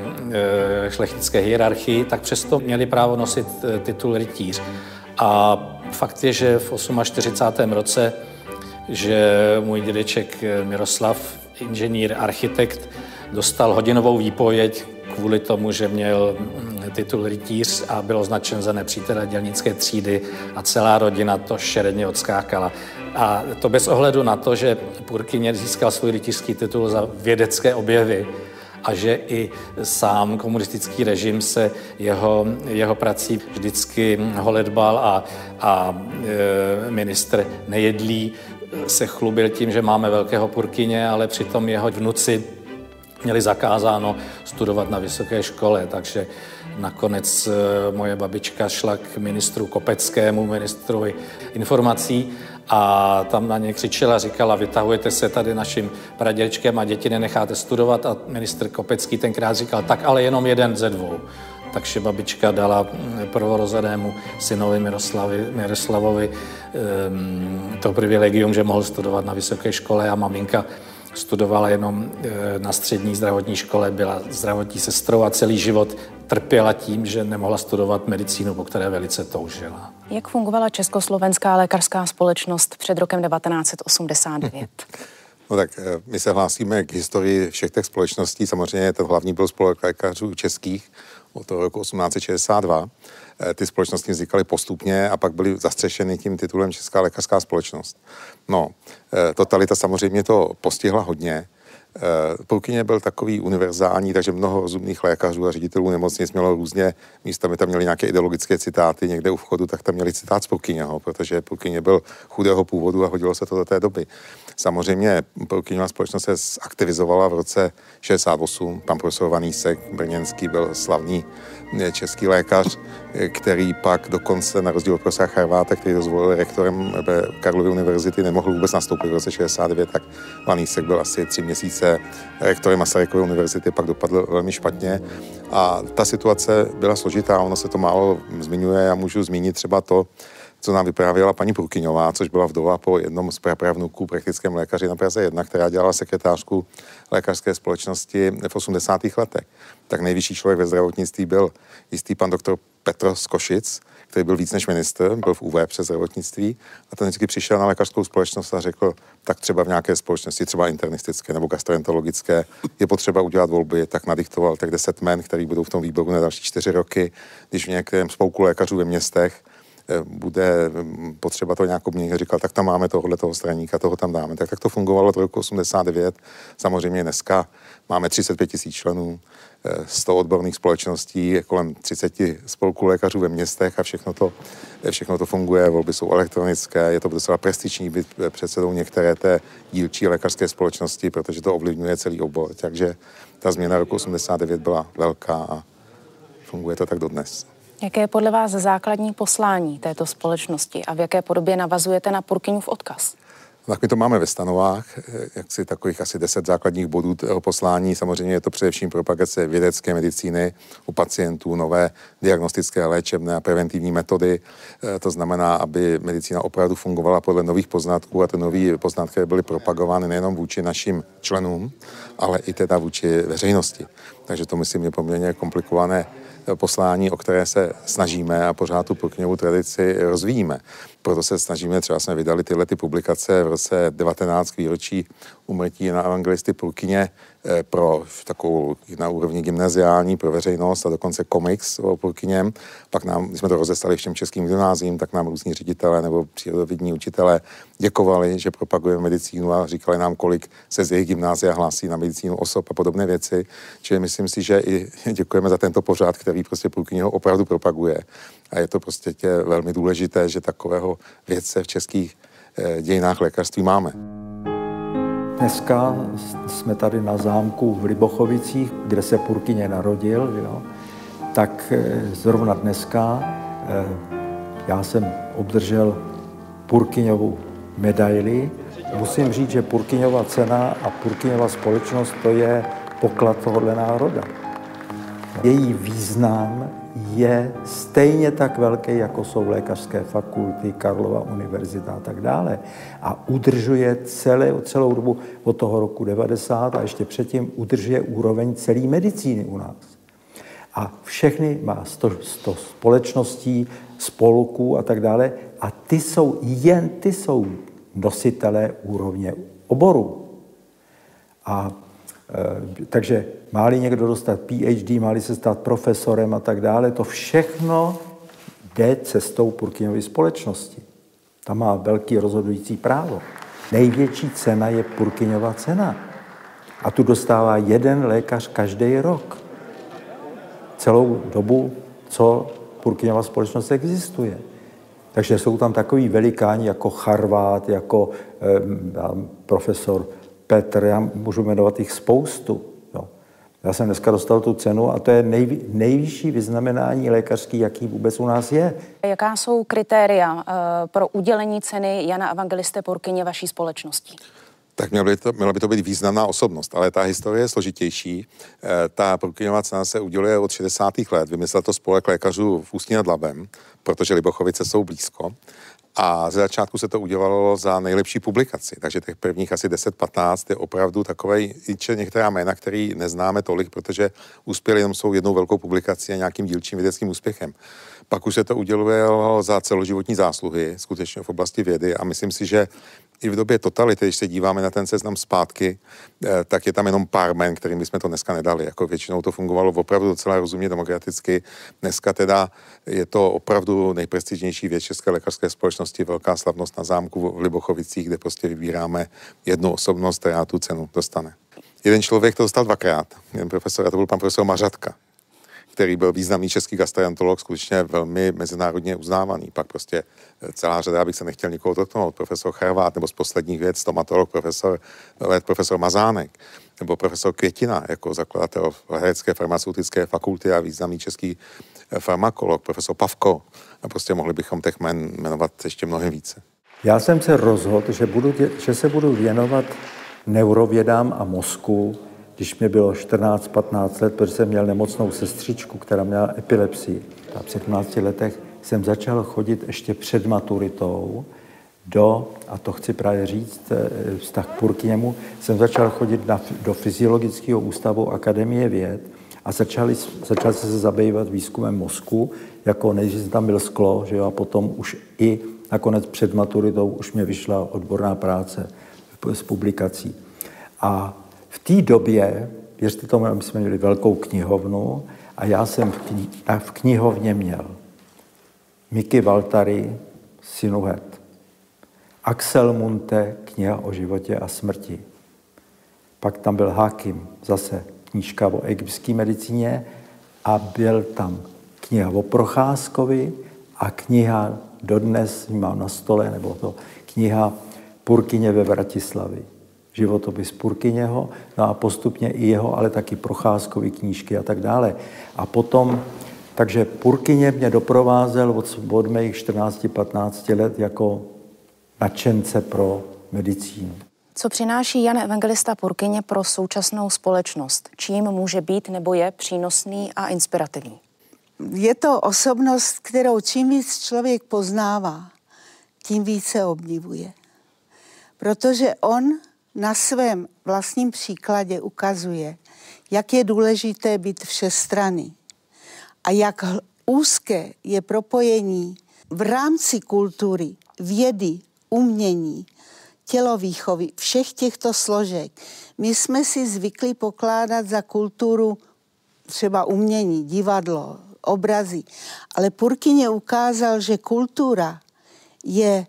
šlechtické hierarchii, tak přesto měli právo nosit titul rytíř. A fakt je, že v 48. roce, že můj dědeček Miroslav, inženýr, architekt, dostal hodinovou výpověď kvůli tomu, že měl titul rytíř a byl označen za nepřítele dělnické třídy a celá rodina to šeredně odskákala. A to bez ohledu na to, že Purkyně získal svůj rytířský titul za vědecké objevy a že i sám komunistický režim se jeho prací vždycky holedbal a ministr Nejedlý se chlubil tím, že máme velkého Purkyně, ale přitom jeho vnuci měli zakázáno studovat na vysoké škole, takže nakonec moje babička šla k ministru Kopeckému, ministru informací, a tam na ně křičela, říkala, vytahujete se tady našim praděčkem a děti nenecháte studovat, a ministr Kopecký tenkrát říkal, tak ale jenom jeden ze dvou. Takže babička dala prvorozenému synovi Miroslavovi to privilegium, že mohl studovat na vysoké škole, a maminka studovala jenom na střední zdravotní škole, byla zdravotní sestrou a celý život trpěla tím, že nemohla studovat medicínu, po které velice toužila. Jak fungovala Československá lékařská společnost před rokem 1989? No tak my se hlásíme k historii všech těch společností. Samozřejmě ten hlavní byl Spolek lékařů českých od roku 1862. Ty společnosti vznikaly postupně a pak byly zastřešeny tím titulem Česká lékařská společnost. No, totalita samozřejmě to postihla hodně. Purkyně byl takový univerzální, takže mnoho rozumných lékařů a ředitelů nemocnic mělo různě místa. My tam měli nějaké ideologické citáty někde u vchodu, tak tam měli citát z Purkyněho, protože Purkyně byl chudého původu a hodilo se to do té doby. Samozřejmě Purkyněva společnost se zaktivizovala v roce 68. Pan profesor Vanísek brněnský byl slavný český lékař, který pak dokonce, na rozdíl od profesora Charváta, který zvolil rektorem Karlovy univerzity, nemohl vůbec nastoupit v roce 69, tak Vanísek byl asi 3 měsíce rektorem Masarykovy univerzity, pak dopadl velmi špatně. A ta situace byla složitá, ono se to málo zmiňuje. Já můžu zmínit třeba to, co nám vyprávěla paní Purkyňová, což byla vdova po jednom z prapravnuků, praktickém lékaři na Praze 1, která dělala sekretářku lékařské společnosti v 80. letech. Tak nejvyšší člověk ve zdravotnictví byl jistý pan doktor Petr z Košic, který byl víc než ministr, byl v UV přes zdravotnictví, a ten vždycky přišel na lékařskou společnost a řekl, tak třeba v nějaké společnosti, třeba internistické nebo gastroenterologické, je potřeba udělat volby, tak nadiktoval tak 10 men, který budou v tom výboru na další 4 roky, když v některém spolku lékařů ve městech bude potřeba to nějak obměnit. Říkal, tak tam máme tohohle toho straníka, toho tam dáme. Tak to fungovalo od roku 89. Samozřejmě dneska máme 35 000 členů, 100 odborných společností, kolem 30 spolků lékařů ve městech, a všechno to funguje, volby jsou elektronické, je to docela prestižní být předsedou některé té dílčí lékařské společnosti, protože to ovlivňuje celý obor. Takže ta změna roku 89 byla velká a funguje to tak dodnes. Jaké je podle vás základní poslání této společnosti a v jaké podobě navazujete na Purkyňův odkaz? Tak my to máme ve stanovách, jaksi takových asi 10 základních bodů toho poslání. Samozřejmě je to především propagace vědecké medicíny u pacientů, nové diagnostické, léčebné a preventivní metody. To znamená, aby medicína opravdu fungovala podle nových poznatků, a ty nové poznatky byly propagovány nejenom vůči našim členům, ale i teda vůči veřejnosti. Takže to, myslím, je poměrně komplikované poslání, o které se snažíme, a pořád tu Purkyňovu tradici rozvíjíme. Proto se snažíme, třeba jsme vydali tyhle ty publikace v roce 19 k výročí úmrtí Jana Evangelisty Purkyně pro takovou na úrovni gymnaziální, pro veřejnost, a dokonce komiks o Purkyněm. Pak nám, když jsme to rozeslali všem českým gymnáziím, tak nám různí ředitelé nebo přírodovědní učitelé děkovali, že propagujeme medicínu, a říkali nám, kolik se z jejich gymnázia hlásí na medicínu osob a podobné věci. Čili myslím si, že i děkujeme za tento pořad, který prostě Purkyně opravdu propaguje. A je to prostě velmi důležité, že takového vědce v českých dějinách lékařství máme. Dneska jsme tady na zámku v Libochovicích, kde se Purkyně narodil, jo? Tak zrovna dneska já jsem obdržel Purkyňovu medaili. Musím říct, že Purkyňova cena a Purkyňova společnost, to je poklad tohohle národa. Její význam je stejně tak velký, jako jsou lékařské fakulty, Karlova univerzita a tak dále. A udržuje celou dobu od toho roku 90 a ještě předtím udržuje úroveň celé medicíny u nás. A všechny má 100 společností, spolků a tak dále. A ty jsou nositelé úrovně oboru. Takže má-li někdo dostat PhD, má-li se stát profesorem a tak dále, to všechno jde cestou Purkyňovy společnosti. Ta má velký rozhodující právo. Největší cena je Purkyňova cena. a tu dostává jeden lékař každý rok. Celou dobu, co Purkyňova společnost existuje. Takže jsou tam takový velikáni jako Charvát, jako profesor Petr, já můžu jmenovat jich spoustu. Jo. Já jsem dneska dostal tu cenu a to je nejvyšší vyznamenání lékařský, jaký vůbec u nás je. Jaká jsou kritéria pro udělení ceny Jana Evangelisty Purkyně vaší společnosti? Tak měla by to být významná osobnost, ale ta historie je složitější. Ta Purkyňova cena se uděluje od 60. let. Vymyslel to spolek lékařů v Ústí nad Labem, protože Libochovice jsou blízko. A ze začátku se to udělalo za nejlepší publikaci, takže těch prvních asi 10-15 je opravdu takové, i některá jména, který neznáme tolik, protože uspěli jenom svou jednou velkou publikací a nějakým dílčím vědeckým úspěchem. Pak už se to udělovalo za celoživotní zásluhy, skutečně v oblasti vědy, a myslím si, že i v době totality, když se díváme na ten seznam zpátky, tak je tam jenom pár jmen, kterým jsme to dneska nedali. Jako většinou to fungovalo opravdu docela rozumně demokraticky. Dneska teda je to opravdu nejprestižnější věc České lékařské společnosti, velká slavnost na zámku v Libochovicích, kde prostě vybíráme jednu osobnost, která tu cenu dostane. Jeden člověk to dostal dvakrát, jeden profesor, a to byl pan profesor Mařadka, který byl významný český gastroenterolog, skutečně velmi mezinárodně uznávaný. Pak prostě celá řada, abych se nechtěl nikoho dotknout, profesor Charvát, nebo z posledních věc stomatolog profesor Mazánek, nebo profesor Květina, jako zakladatel Hradecké farmaceutické fakulty a významný český farmakolog, profesor Pavko. A prostě mohli bychom těch jmen jmenovat ještě mnohem více. Já jsem se rozhodl, že se budu věnovat neurovědám a mozku, když mi bylo 14-15 let, protože jsem měl nemocnou sestřičku, která měla epilepsii. A v 17 letech jsem začal chodit ještě před maturitou a to chci právě říct, vztah k Purkyněmu, jsem začal chodit do Fyziologického ústavu Akademie věd a začal jsem se zabývat výzkumem mozku, jako než tam byl sklo, že jo, a potom už i nakonec před maturitou už mě vyšla odborná práce z publikací. A v té době, věřte tomu, my jsme měli velkou knihovnu a já jsem v knihovně měl Miky Valtari, Sinuhet, Axel Munte, kniha o životě a smrti. Pak tam byl Hakim, zase knížka o egyptské medicíně a byl tam kniha o Procházkovi a kniha, dodnes mám na stole, nebo to kniha Purkyně ve Vratislavi. Životopis Purkyněho, no a postupně i jeho, ale taky Procházkovy knížky a tak dále. A potom, takže Purkyně mě doprovázel od mých 14-15 let jako nadšence pro medicínu. Co přináší Jan Evangelista Purkyně pro současnou společnost? Čím může být nebo je přínosný a inspirativní? Je to osobnost, kterou čím víc člověk poznává, tím více obdivuje. Protože on na svém vlastním příkladě ukazuje, jak je důležité být všestranný a jak úzké je propojení v rámci kultury, vědy, umění, tělovýchovy, všech těchto složek. My jsme si zvykli pokládat za kulturu třeba umění, divadlo, obrazy, ale Purkyně ukázal, že kultura je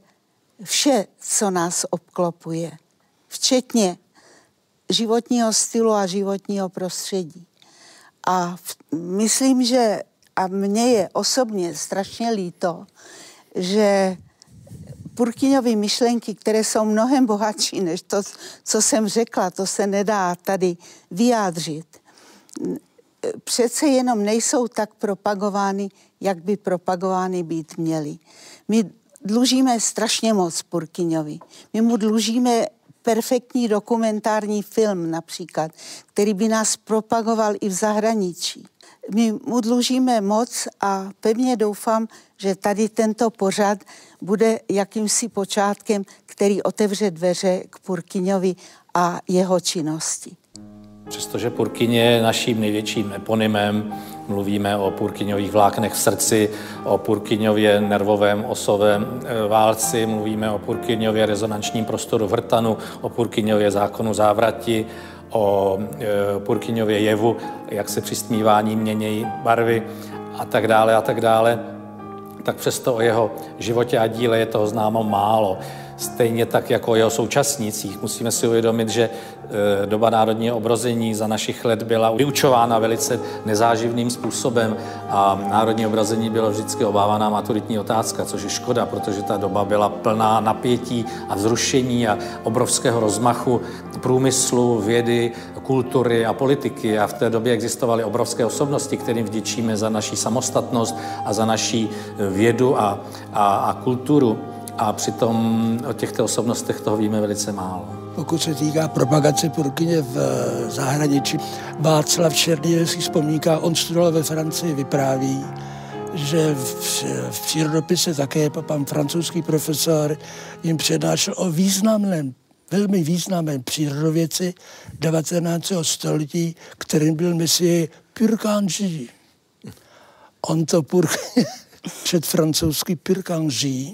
vše, co nás obklopuje, včetně životního stylu a životního prostředí. A myslím, že a mně je osobně strašně líto, že Purkyňovy myšlenky, které jsou mnohem bohatší než to, co jsem řekla, to se nedá tady vyjádřit, přece jenom nejsou tak propagovány, jak by propagovány být měly. My dlužíme strašně moc Purkyňovi. My mu dlužíme perfektní dokumentární film například, který by nás propagoval i v zahraničí. My mu dlužíme moc a pevně doufám, že tady tento pořad bude jakýmsi počátkem, který otevře dveře k Purkyňovi a jeho činnosti. Přestože Purkyně je naším největším eponymem, mluvíme o Purkyňových vláknech v srdci, o Purkyňově nervovém osovém válci, mluvíme o Purkyňově rezonančním prostoru v hrtanu, o Purkyňově zákonu závrati, o Purkyňově jevu, jak se při stmívání mění barvy a tak dále, a tak dále. Tak přesto o jeho životě a díle je toho známo málo. stejně tak jako jeho současnících. Musíme si uvědomit, že doba národního obrození za našich let byla vyučována velice nezáživným způsobem a národní obrození bylo vždycky obávaná maturitní otázka, což je škoda, protože ta doba byla plná napětí a vzrušení a obrovského rozmachu průmyslu, vědy, kultury a politiky. A v té době existovaly obrovské osobnosti, kterým vděčíme za naši samostatnost a za naši vědu a kulturu. A přitom o těchto osobnostech toho víme velice málo. Pokud se týká propagace Purkyně v zahraničí, Václav Černějevský vzpomínká, on studoval ve Francii, vypráví, že v přírodopise také pan francouzský profesor jim přednášel o významném, velmi významném přírodověci 19. století, kterým byl misi Purkyně. On to Purkyně čet francouzský Purkyně.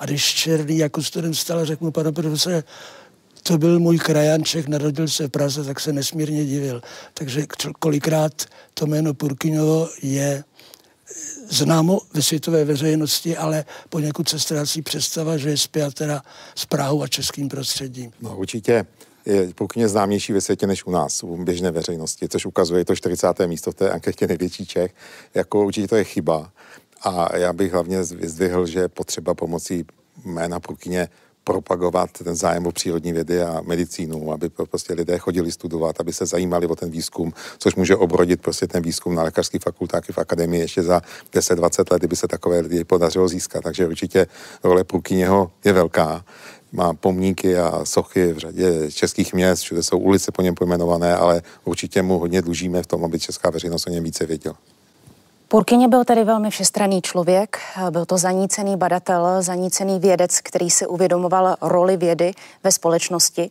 A když Černý jako student vstal a řekl mu, pane profesore, to byl můj krajanček, narodil se v Praze, tak se nesmírně divil. Takže kolikrát to jméno Purkyňovo je známo ve světové veřejnosti, ale poněkud se ztrácí představa, že je spjat teda s Prahou a českým prostředím. No určitě je Purkyně známější ve světě než u nás, u běžné veřejnosti, což ukazuje to 40. místo v té anketě největší Čech, jako určitě to je chyba. A já bych hlavně vyzdvihl, že je potřeba pomocí jména Purkyně propagovat ten zájem o přírodní vědy a medicínu, aby prostě lidé chodili studovat, aby se zajímali o ten výzkum, což může obrodit prostě ten výzkum na lékařských fakultách i v akademii ještě za 10-20 let, kdyby se takové lidi podařilo získat. Takže určitě role Purkyněho je velká. Má pomníky a sochy v řadě českých měst, všude jsou ulice po něm pojmenované, ale určitě mu hodně dlužíme v tom, aby česká veřejnost o něm více věděla. Purkyně byl tedy velmi všestranný člověk, byl to zanícený badatel, zanícený vědec, který si uvědomoval roli vědy ve společnosti.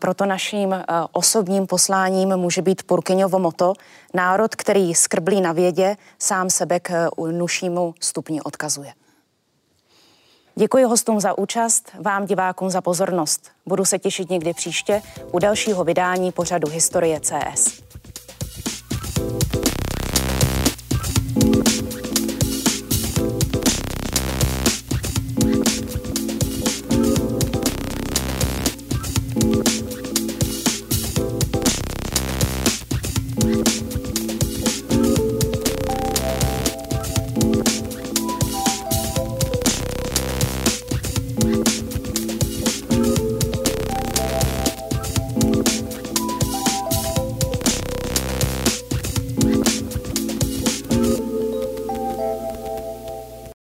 Proto naším osobním posláním může být Purkyňovo moto: národ, který skrblí na vědě, sám sebe k nušímu stupni odkazuje. Děkuji hostům za účast, vám divákům za pozornost. Budu se těšit někdy příště u dalšího vydání pořadu Historie CS.